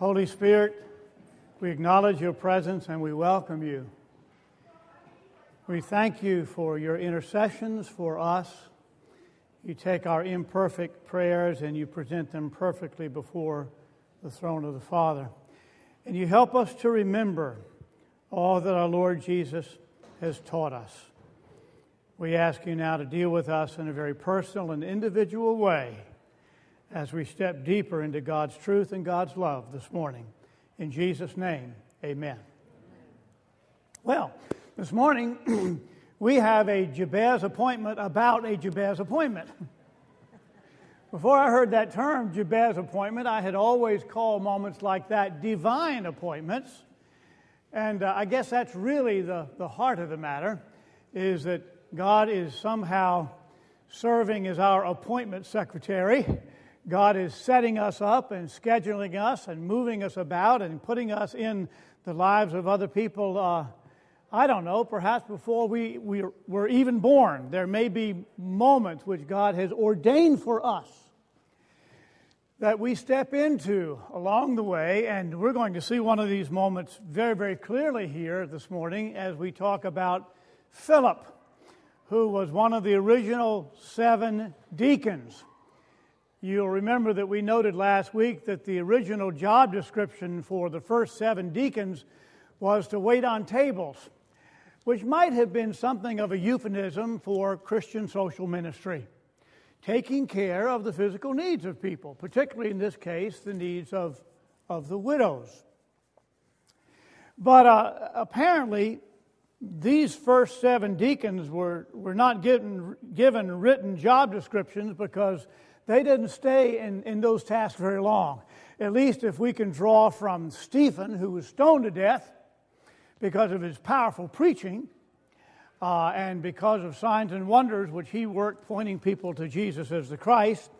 Holy Spirit, we acknowledge your presence and we welcome you. We thank you for your intercessions for us. You take our imperfect prayers and you present them perfectly before the throne of the Father. And you help us to remember all that our Lord Jesus has taught us. We ask you now to deal with us in a very personal and individual way as we step deeper into God's truth and God's love this morning. In Jesus' name, amen. Well, this morning we have a Jabez appointment about a Jabez appointment. Before I heard that term, Jabez appointment, I had always called moments like that divine appointments. And I guess that's really the heart of the matter, is that God is somehow serving as our appointment secretary. God is setting us up and scheduling us and moving us about and putting us in the lives of other people. I don't know, perhaps before we were even born, there may be moments which God has ordained for us that we step into along the way, and we're going to see one of these moments very, very clearly here this morning as we talk about Philip, who was one of the original 7 deacons. You'll remember that we noted last week that the original job description for the first 7 deacons was to wait on tables, which might have been something of a euphemism for Christian social ministry, taking care of the physical needs of people, particularly in this case, the needs of the widows. But apparently, these first 7 deacons were not given written job descriptions because they didn't stay in those tasks very long. At least if we can draw from Stephen, who was stoned to death because of his powerful preaching and because of signs and wonders which he worked pointing people to Jesus as the Christ,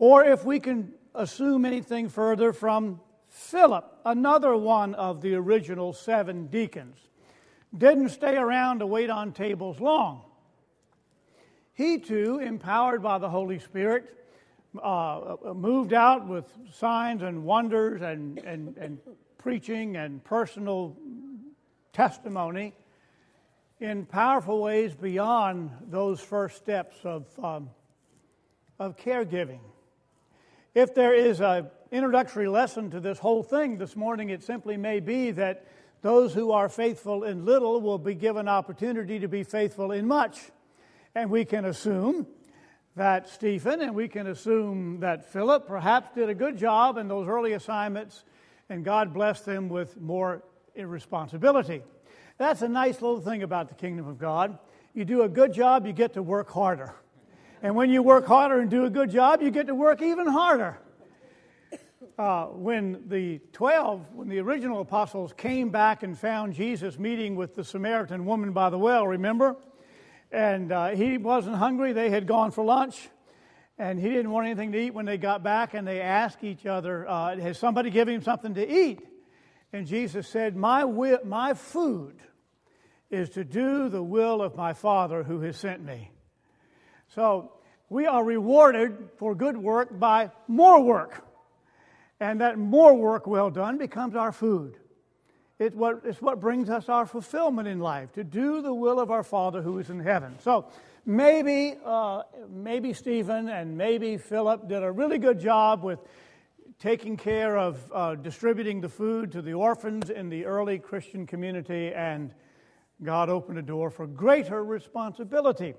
or if we can assume anything further from Philip, another one of the original 7 deacons. Didn't stay around to wait on tables long. He too, empowered by the Holy Spirit, moved out with signs and wonders and preaching and personal testimony in powerful ways beyond those first steps of caregiving. If there is an introductory lesson to this whole thing this morning, it simply may be that those who are faithful in little will be given opportunity to be faithful in much. And we can assume that Stephen and we can assume that Philip perhaps did a good job in those early assignments, and God blessed them with more responsibility. That's a nice little thing about the kingdom of God. You do a good job, you get to work harder. And when you work harder and do a good job, you get to work even harder. When the original apostles came back and found Jesus meeting with the Samaritan woman by the well, remember? And he wasn't hungry. They had gone for lunch, and he didn't want anything to eat when they got back, and they asked each other, has somebody given him something to eat? And Jesus said, my food is to do the will of my Father who has sent me. So we are rewarded for good work by more work, and that more work well done becomes our food. It's what brings us our fulfillment in life, to do the will of our Father who is in heaven. So maybe Stephen and maybe Philip did a really good job with taking care of distributing the food to the orphans in the early Christian community, and God opened a door for greater responsibility,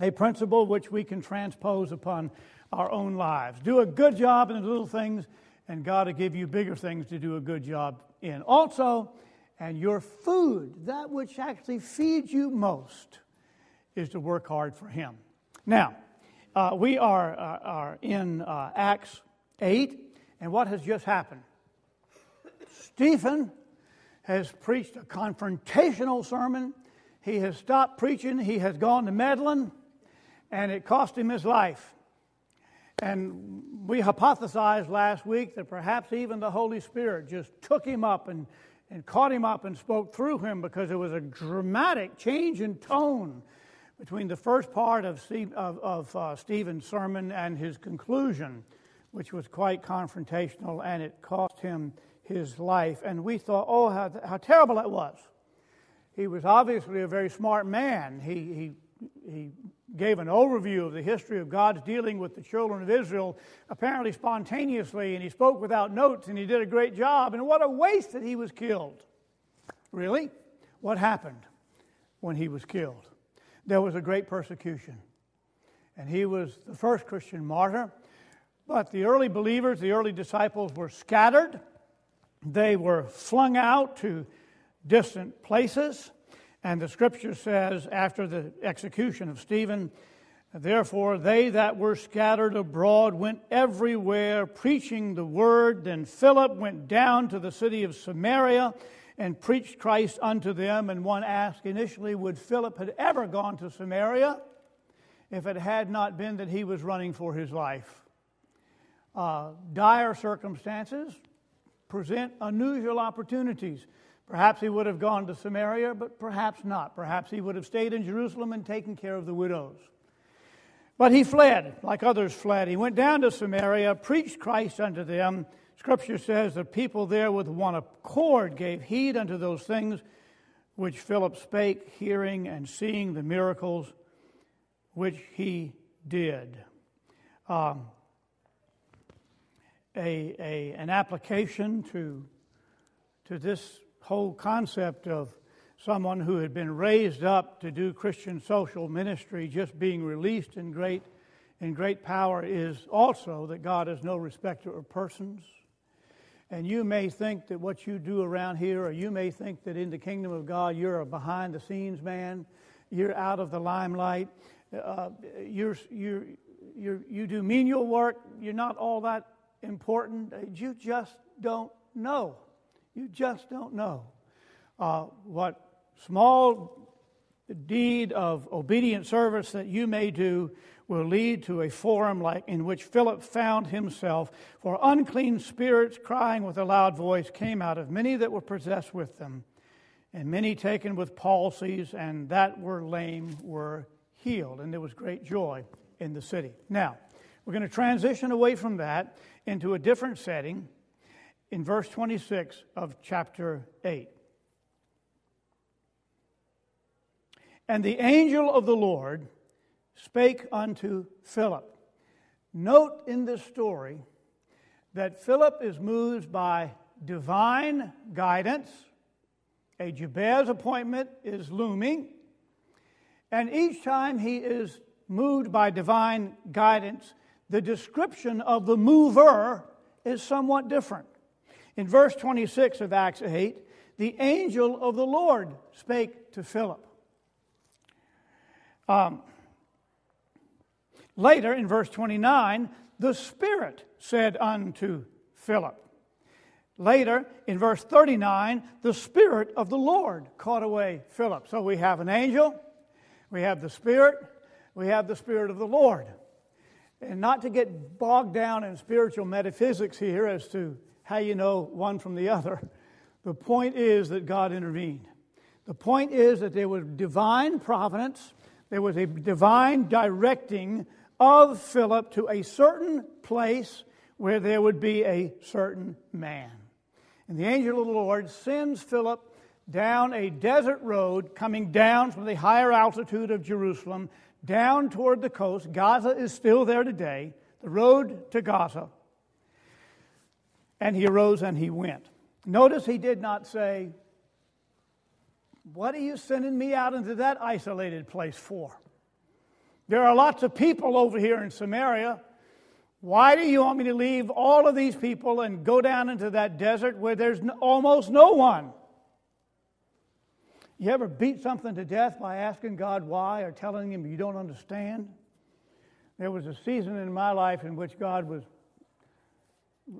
a principle which we can transpose upon our own lives. Do a good job in the little things, and God will give you bigger things to do a good job in also, and your food, that which actually feeds you most, is to work hard for Him. Now, we are in Acts 8, and what has just happened? Stephen has preached a confrontational sermon. He has stopped preaching. He has gone to meddling, and it cost him his life. And we hypothesized last week that perhaps even the Holy Spirit just took him up and caught him up and spoke through him, because there was a dramatic change in tone between the first part of Stephen's sermon and his conclusion, which was quite confrontational, and it cost him his life. And we thought, oh, how terrible it was. He was obviously a very smart man. He gave an overview of the history of God's dealing with the children of Israel, apparently spontaneously, and he spoke without notes, and he did a great job. And what a waste that he was killed. Really? What happened when he was killed? There was a great persecution, and he was the first Christian martyr. But the early believers, the early disciples were scattered. They were flung out to distant places. And the Scripture says, after the execution of Stephen, therefore they that were scattered abroad went everywhere preaching the word. Then Philip went down to the city of Samaria and preached Christ unto them. And one asked initially, would Philip had ever gone to Samaria if it had not been that he was running for his life? Dire circumstances present unusual opportunities. Perhaps he would have gone to Samaria, but perhaps not. Perhaps he would have stayed in Jerusalem and taken care of the widows. But he fled, like others fled. He went down to Samaria, preached Christ unto them. Scripture says the people there with one accord gave heed unto those things which Philip spake, hearing and seeing the miracles which he did. An application to this whole concept of someone who had been raised up to do Christian social ministry just being released in great power is also that God is no respecter of persons. And you may think that what you do around here, or you may think that in the kingdom of God you're a behind-the-scenes man, you're out of the limelight, you do menial work, you're not all that important. You just don't know. You just don't know what small deed of obedient service that you may do will lead to a forum like in which Philip found himself. For unclean spirits crying with a loud voice came out of many that were possessed with them, and many taken with palsies, and that were lame were healed. And there was great joy in the city. Now, we're going to transition away from that into a different setting. In verse 26 of chapter 8. And the angel of the Lord spake unto Philip. Note in this story that Philip is moved by divine guidance. A Jabez appointment is looming. And each time he is moved by divine guidance, the description of the mover is somewhat different. In verse 26 of Acts 8, the angel of the Lord spake to Philip. Later, in verse 29, the Spirit said unto Philip. Later, in verse 39, the Spirit of the Lord caught away Philip. So we have an angel, we have the Spirit, we have the Spirit of the Lord. And not to get bogged down in spiritual metaphysics here as to how you know one from the other. The point is that God intervened. The point is that there was divine providence. There was a divine directing of Philip to a certain place where there would be a certain man. And the angel of the Lord sends Philip down a desert road, coming down from the higher altitude of Jerusalem, down toward the coast. Gaza is still there today, the road to Gaza. And he arose and he went. Notice he did not say, what are you sending me out into that isolated place for? There are lots of people over here in Samaria. Why do you want me to leave all of these people and go down into that desert where there's almost no one? You ever beat something to death by asking God why or telling him you don't understand? There was a season in my life in which God was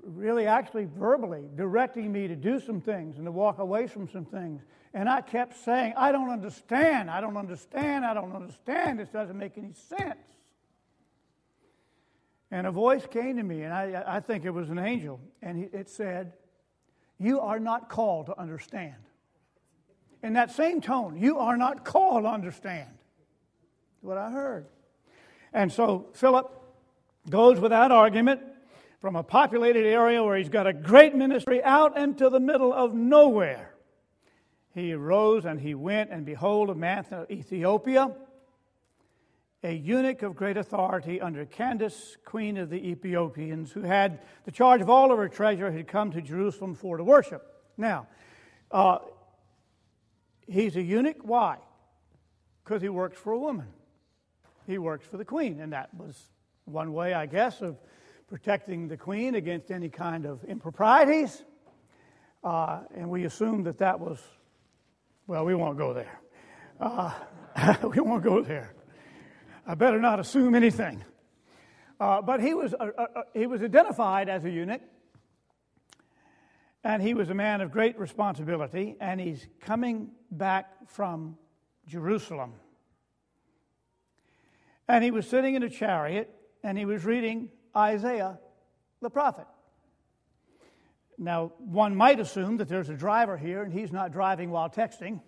really actually verbally directing me to do some things and to walk away from some things. And I kept saying, I don't understand, I don't understand, I don't understand. This doesn't make any sense. And a voice came to me, and I think it was an angel, and it said, you are not called to understand. In that same tone, you are not called to understand. That's what I heard. And so Philip goes without argument. from a populated area where he's got a great ministry out into the middle of nowhere. He arose and he went, and behold, a man of Ethiopia, a eunuch of great authority under Candace, queen of the Ethiopians, who had the charge of all of her treasure, had come to Jerusalem for to worship. Now, he's a eunuch. Why? Because he works for a woman. He works for the queen, and that was one way, I guess, of protecting the queen against any kind of improprieties. And we assume that that was, well, we won't go there. We won't go there. I better not assume anything. But he was identified as a eunuch, and he was a man of great responsibility, and he's coming back from Jerusalem. And he was sitting in a chariot, and he was reading Isaiah the prophet. Now, one might assume that there's a driver here, and he's not driving while texting,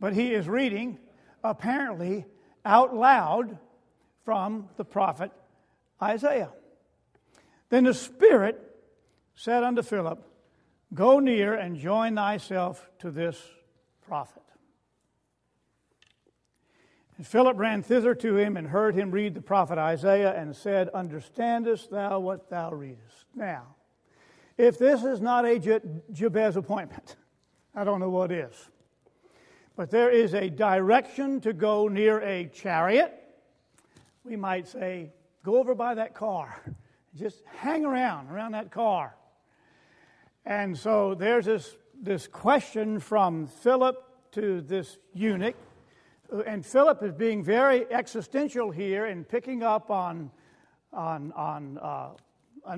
but he is reading, apparently, out loud from the prophet Isaiah. Then the Spirit said unto Philip, Go near and join thyself to this prophet. And Philip ran thither to him and heard him read the prophet Isaiah and said, Understandest thou what thou readest? Now, if this is not a Jabez appointment, I don't know what is. But there is a direction to go near a chariot. We might say, go over by that car. Just hang around that car. And so there's this question from Philip to this eunuch. And Philip is being very existential here and picking up on an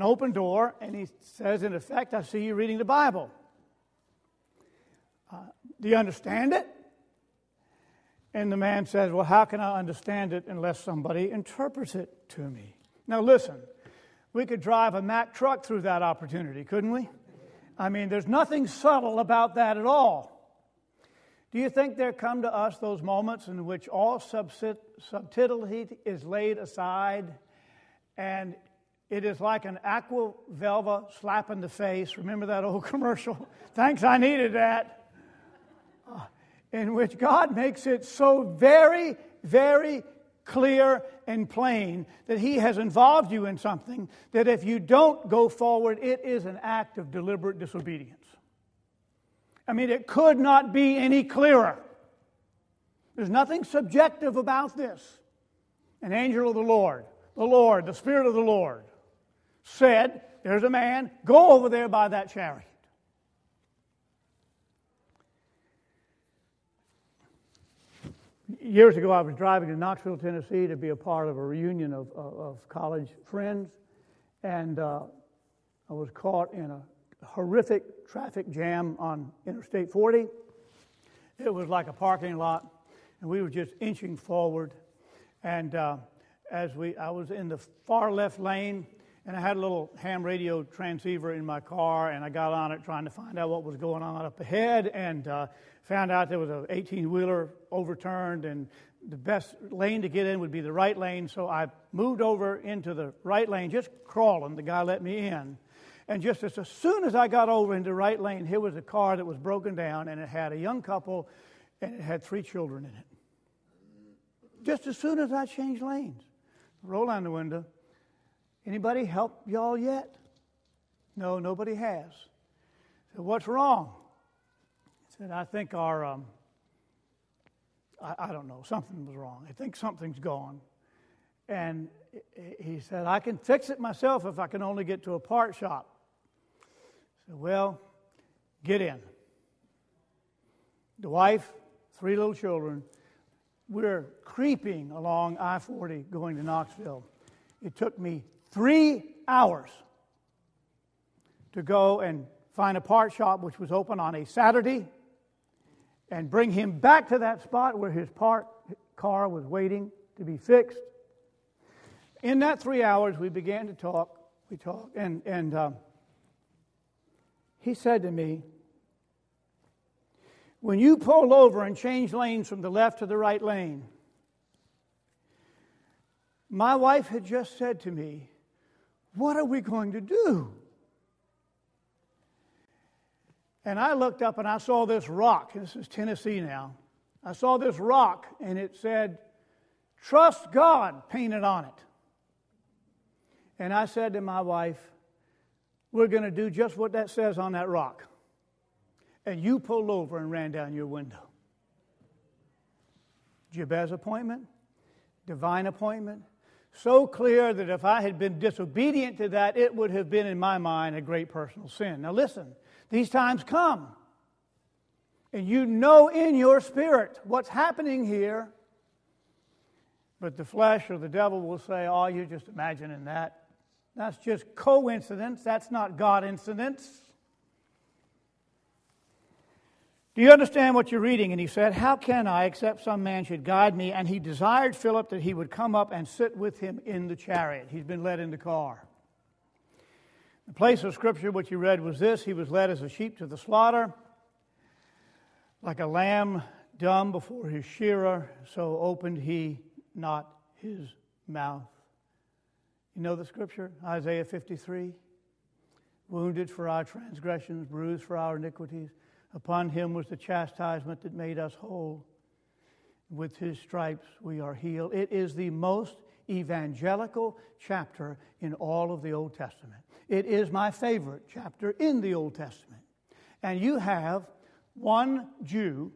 open door, and he says, in effect, I see you reading the Bible. Do you understand it? And the man says, well, how can I understand it unless somebody interprets it to me? Now listen, we could drive a Mack truck through that opportunity, couldn't we? I mean, there's nothing subtle about that at all. Do you think there come to us those moments in which all subtlety is laid aside, and it is like an aqua velva slap in the face? Remember that old commercial? Thanks, I needed that. In which God makes it so very, very clear and plain that He has involved you in something that if you don't go forward, it is an act of deliberate disobedience. I mean, it could not be any clearer. There's nothing subjective about this. An angel of the Lord, the Spirit of the Lord, said, there's a man, go over there by that chariot. Years ago, I was driving to Knoxville, Tennessee to be a part of a reunion of college friends, and I was caught in a horrific traffic jam on Interstate 40. It was like a parking lot, and we were just inching forward. And I was in the far left lane, and I had a little ham radio transceiver in my car, and I got on it trying to find out what was going on up ahead, and found out there was an 18-wheeler overturned, and the best lane to get in would be the right lane. So I moved over into the right lane, just crawling. The guy let me in. And just as soon as I got over into right lane, here was a car that was broken down, and it had a young couple, and it had 3 children in it. Just as soon as I changed lanes, roll down the window. Anybody help y'all yet? No, nobody has. I said, what's wrong? I said, I think our, I don't know, something was wrong. I think something's gone. And he said, I can fix it myself if I can only get to a part shop. Well, get in. The wife, 3 little children. We're creeping along I-40 going to Knoxville. It took me 3 hours to go and find a part shop, which was open on a Saturday, and bring him back to that spot where his car was waiting to be fixed. In that 3 hours, we began to talk. We talked, and he said to me, when you pull over and change lanes from the left to the right lane, my wife had just said to me, what are we going to do? And I looked up and I saw this rock. This is Tennessee now. I saw this rock and it said, "Trust God," painted on it. And I said to my wife, "We're going to do just what that says on that rock." And you pulled over and ran down your window. Jabez appointment, divine appointment, so clear that if I had been disobedient to that, it would have been, in my mind, a great personal sin. Now listen, these times come, and you know in your spirit what's happening here, but the flesh or the devil will say, "Oh, you're just imagining that. That's just coincidence. That's not God-incidence." "Do you understand what you're reading?" And he said, "How can I, except some man should guide me?" And he desired Philip that he would come up and sit with him in the chariot. He's been led in the car. The place of Scripture which he read was this: "He was led as a sheep to the slaughter, like a lamb dumb before his shearer, so opened he not his mouth." You know the Scripture, Isaiah 53, "Wounded for our transgressions, bruised for our iniquities. Upon him was the chastisement that made us whole. With his stripes we are healed." It is the most evangelical chapter in all of the Old Testament. It is my favorite chapter in the Old Testament. And you have one Jew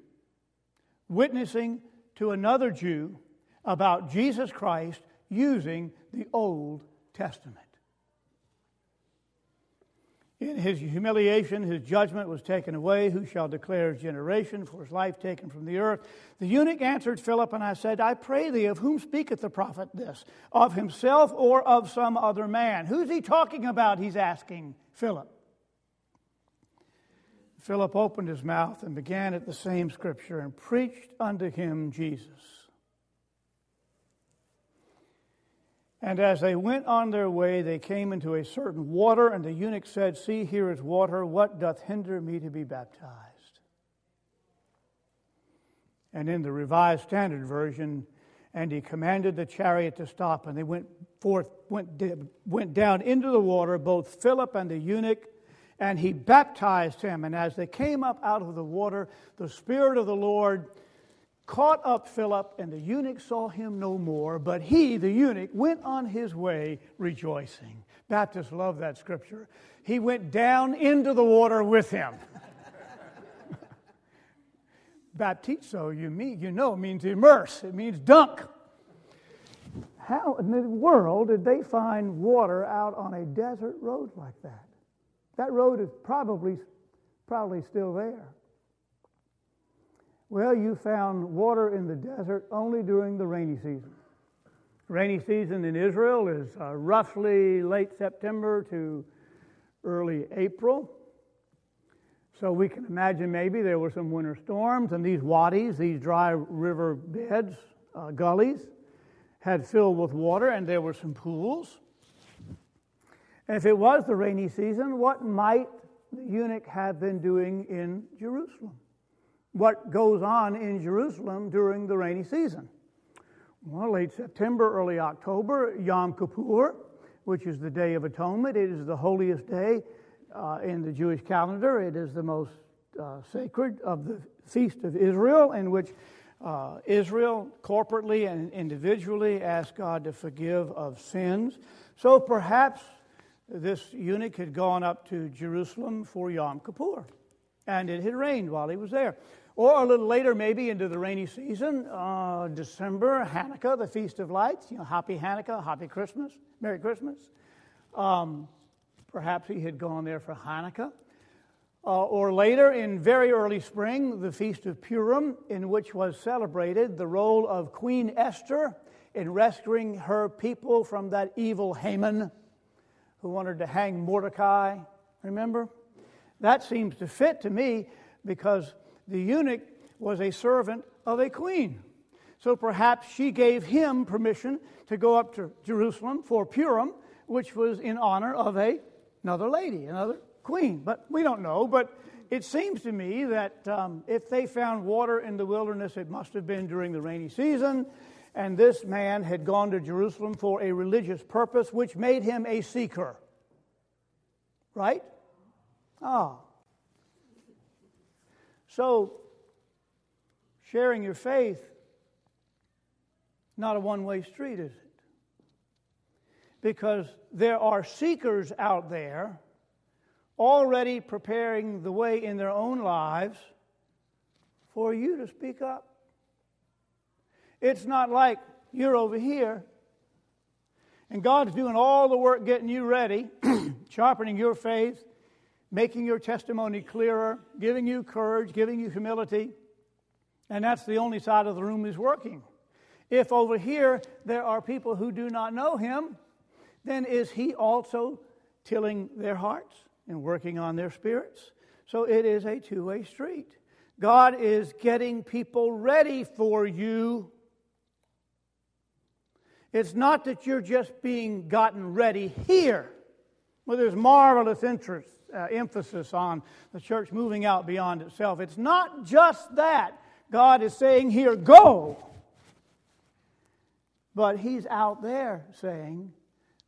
witnessing to another Jew about Jesus Christ using the Old Testament. "In his humiliation, his judgment was taken away. Who shall declare his generation? For his life taken from the earth." "The eunuch answered Philip, and I said, I pray thee, of whom speaketh the prophet this? Of himself or of some other man?" Who's he talking about? He's asking Philip. "Philip opened his mouth and began at the same Scripture and preached unto him Jesus. And as they went on their way, they came into a certain water, and the eunuch said, See, here is water. What doth hinder me to be baptized?" And in the Revised Standard Version, "And he commanded the chariot to stop, and they went forth, went down into the water, both Philip and the eunuch, and he baptized him. And as they came up out of the water, the Spirit of the Lord caught up Philip, and the eunuch saw him no more, but he," the eunuch, "went on his way rejoicing." Baptists love that Scripture. He went down into the water with him. Baptizo, means immerse. It means dunk. How in the world did they find water out on a desert road like that? That road is probably still there. Well, you found water in the desert only during the rainy season. Rainy season in Israel is roughly late September to early April. So we can imagine maybe there were some winter storms, and these wadis, these dry river beds, gullies, had filled with water, and there were some pools. And if it was the rainy season, what might the eunuch have been doing in Jerusalem? What goes on in Jerusalem during the rainy season? Well, late September, early October, Yom Kippur, which is the Day of Atonement. It is the holiest day in the Jewish calendar. It is the most sacred of the Feast of Israel, in which Israel corporately and individually asked God to forgive of sins. So perhaps this eunuch had gone up to Jerusalem for Yom Kippur, and it had rained while he was there. Or a little later, maybe into the rainy season, December, Hanukkah, the Feast of Lights. Happy Hanukkah, Happy Christmas, Merry Christmas. Perhaps he had gone there for Hanukkah. Or later, in very early spring, the Feast of Purim, in which was celebrated the role of Queen Esther in rescuing her people from that evil Haman who wanted to hang Mordecai. Remember? That seems to fit to me, because the eunuch was a servant of a queen. So perhaps she gave him permission to go up to Jerusalem for Purim, which was in honor of another lady, another queen. But we don't know. But it seems to me that if they found water in the wilderness, it must have been during the rainy season. And this man had gone to Jerusalem for a religious purpose, which made him a seeker. Right? Ah. So, sharing your faith, not a one-way street, is it? Because there are seekers out there already preparing the way in their own lives for you to speak up. It's not like you're over here and God's doing all the work getting you ready, sharpening your faith, making your testimony clearer, giving you courage, giving you humility, and that's the only side of the room is working. If over here there are people who do not know Him, then is He also tilling their hearts and working on their spirits? So it is a two-way street. God is getting people ready for you. It's not that you're just being gotten ready here. Well, there's marvelous emphasis on the church moving out beyond itself. It's not just that. God is saying here, go. But He's out there saying,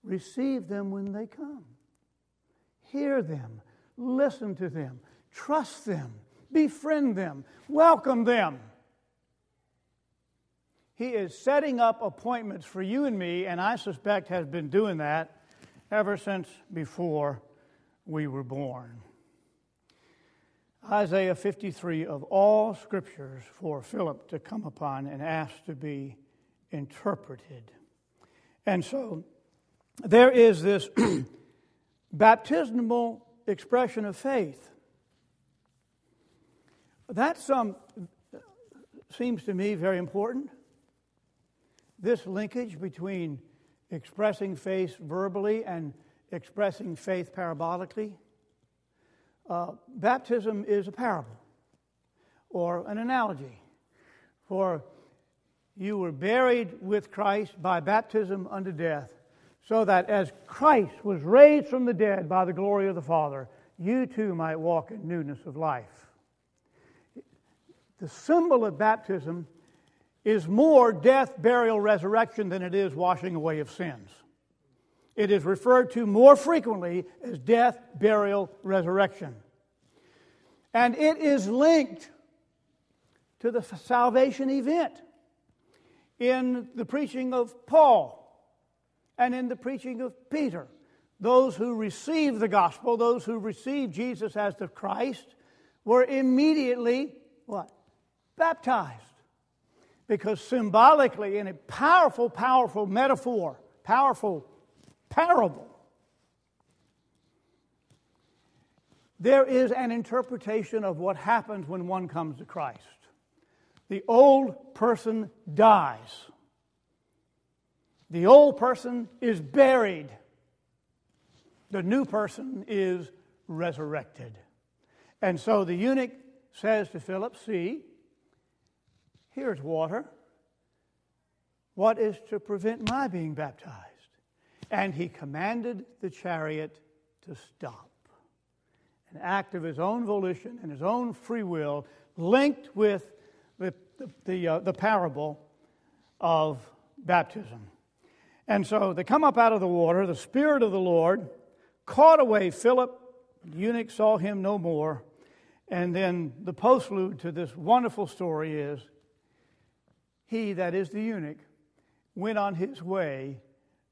receive them when they come. Hear them. Listen to them. Trust them. Befriend them. Welcome them. He is setting up appointments for you and me, and I suspect has been doing that ever since before we were born. Isaiah 53, of all scriptures for Philip to come upon and ask to be interpreted. And so there is this baptismal expression of faith. That seems to me very important. This linkage between expressing faith verbally and expressing faith parabolically. Baptism is a parable or an analogy. For you were buried with Christ by baptism unto death, so that as Christ was raised from the dead by the glory of the Father, you too might walk in newness of life. The symbol of baptism is more death, burial, resurrection than it is washing away of sins. It is referred to more frequently as death, burial, resurrection. And it is linked to the salvation event in the preaching of Paul and in the preaching of Peter. Those who received the gospel, those who received Jesus as the Christ, were immediately, what? Baptized. Because symbolically, in a powerful, powerful metaphor, powerful parable, there is an interpretation of what happens when one comes to Christ. The old person dies. The old person is buried. The new person is resurrected. And so the eunuch says to Philip, see, here's water. What is to prevent my being baptized? And he commanded the chariot to stop. An act of his own volition and his own free will, linked with the parable of baptism. And so they come up out of the water. The Spirit of the Lord caught away Philip. The eunuch saw him no more. And then the postlude to this wonderful story is, he, that is the eunuch, went on his way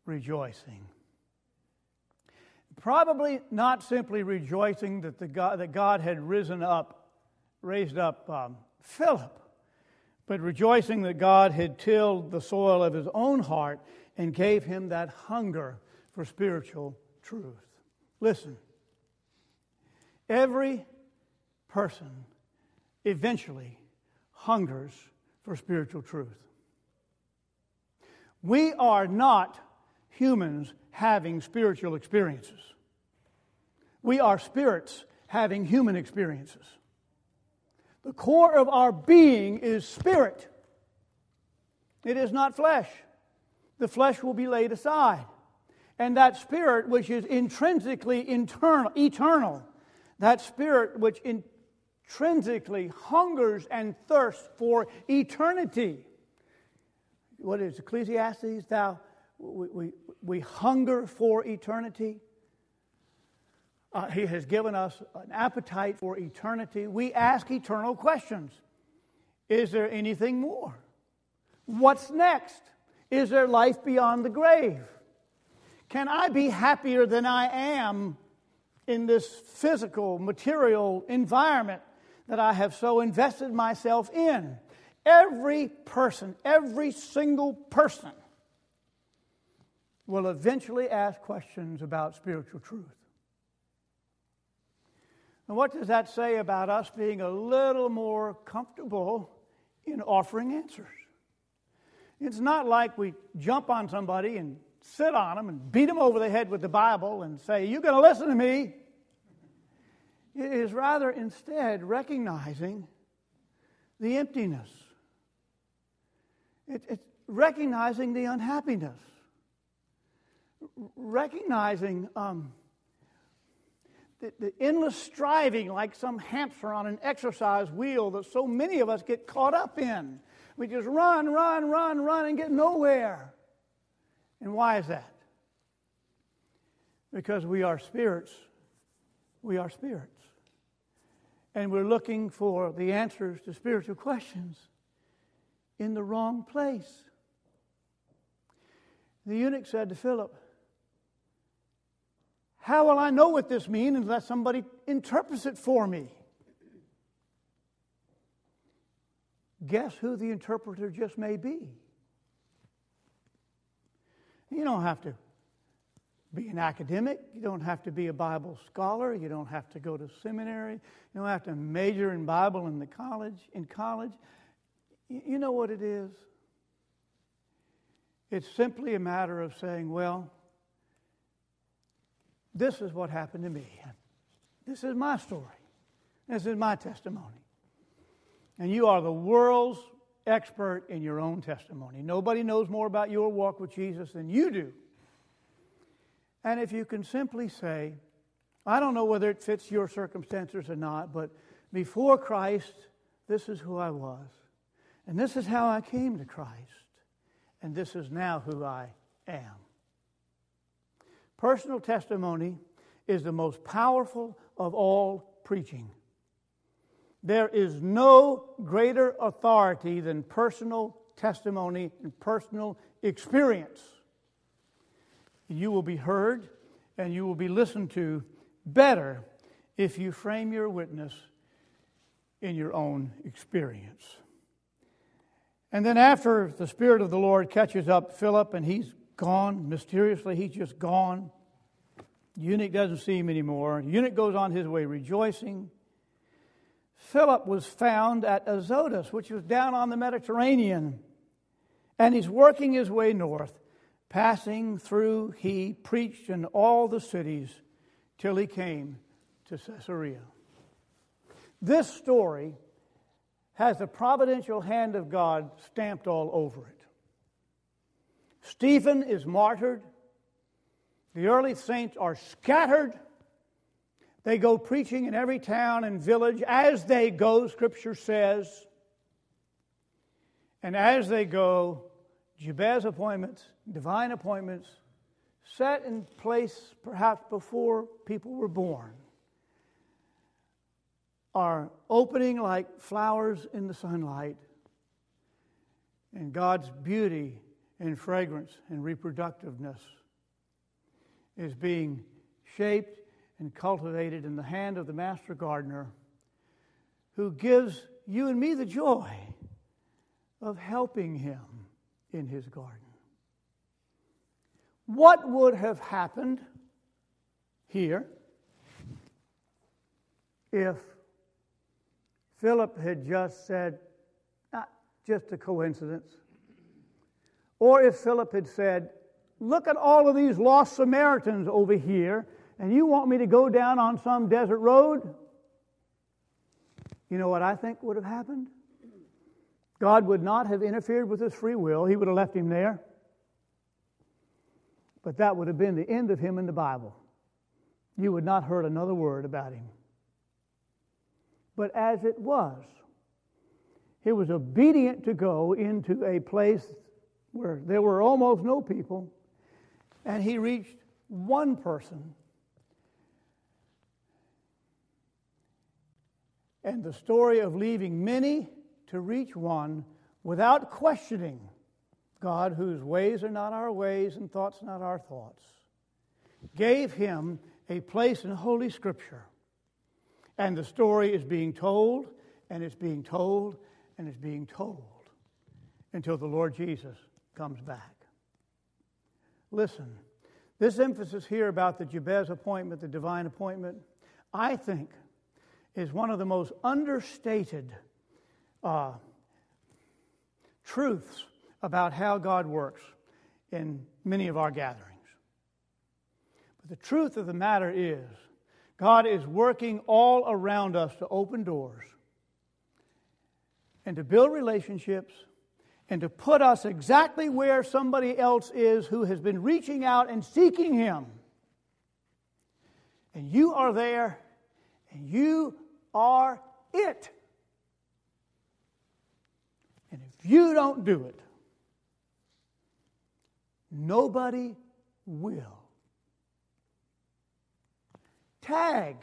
rejoicing. Probably not simply rejoicing that God had raised up Philip, but rejoicing that God had tilled the soil of his own heart and gave him that hunger for spiritual truth. Listen, every person eventually hungers for spiritual truth. We are not humans having spiritual experiences. We are spirits having human experiences. The core of our being is spirit. It is not flesh. The flesh will be laid aside. And that spirit which is intrinsically eternal, that spirit which intrinsically hungers and thirsts for eternity. what is Ecclesiastes? Thou, we hunger for eternity. He has given us an appetite for eternity. We ask eternal questions. Is there anything more? What's next? Is there life beyond the grave? Can I be happier than I am in this physical, material environment that I have so invested myself in? Every person, every single person will eventually ask questions about spiritual truth. And what does that say about us being a little more comfortable in offering answers? It's not like we jump on somebody and sit on them and beat them over the head with the Bible and say, "You're going to listen to me." It is rather instead recognizing the emptiness. It's recognizing the unhappiness. Recognizing the endless striving like some hamster on an exercise wheel that so many of us get caught up in. We just run and get nowhere. And why is that? Because we are spirits. We are spirits. And we're looking for the answers to spiritual questions in the wrong place. The eunuch said to Philip, "How will I know what this means unless somebody interprets it for me?" Guess who the interpreter just may be? You don't have to be an academic. You don't have to be a Bible scholar. You don't have to go to seminary. You don't have to major in Bible in college. You know what it is? It's simply a matter of saying, well, this is what happened to me. This is my story. This is my testimony. And you are the world's expert in your own testimony. Nobody knows more about your walk with Jesus than you do. And if you can simply say, I don't know whether it fits your circumstances or not, but before Christ, this is who I was. And this is how I came to Christ. And this is now who I am. Personal testimony is the most powerful of all preaching. There is no greater authority than personal testimony and personal experience. You will be heard and you will be listened to better if you frame your witness in your own experience. And then after the Spirit of the Lord catches up Philip and he's gone, mysteriously he's just gone. The eunuch doesn't see him anymore. The eunuch goes on his way rejoicing. Philip was found at Azotus, which was down on the Mediterranean, and he's working his way north. Passing through, he preached in all the cities till he came to Caesarea. This story has the providential hand of God stamped all over it. Stephen is martyred. The early saints are scattered. They go preaching in every town and village. As they go, Scripture says, and as they go, Jabez appointments, divine appointments, set in place perhaps before people were born, are opening like flowers in the sunlight, and God's beauty and fragrance and reproductiveness is being shaped and cultivated in the hand of the master gardener who gives you and me the joy of helping him in his garden. What would have happened here if Philip had just said, "Not just a coincidence," or if Philip had said, "Look at all of these lost Samaritans over here, and you want me to go down on some desert road?" You know what I think would have happened? God would not have interfered with his free will. He would have left him there. But that would have been the end of him in the Bible. You would not have heard another word about him. But as it was, he was obedient to go into a place where there were almost no people, and he reached one person. And the story of leaving many to reach one without questioning God, whose ways are not our ways and thoughts not our thoughts, gave him a place in Holy Scripture. And the story is being told, and it's being told, and it's being told until the Lord Jesus comes back. Listen, this emphasis here about the Jabez appointment, the divine appointment, I think is one of the most understated truths about how God works in many of our gatherings. But the truth of the matter is, God is working all around us to open doors and to build relationships and to put us exactly where somebody else is who has been reaching out and seeking Him. And you are there, and you are it. And if you don't do it, nobody will. Tag.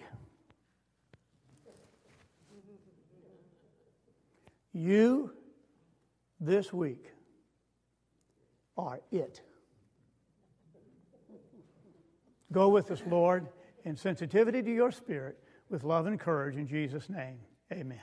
You, this week, are it. Go with us, Lord, in sensitivity to your Spirit, with love and courage, in Jesus' name. Amen.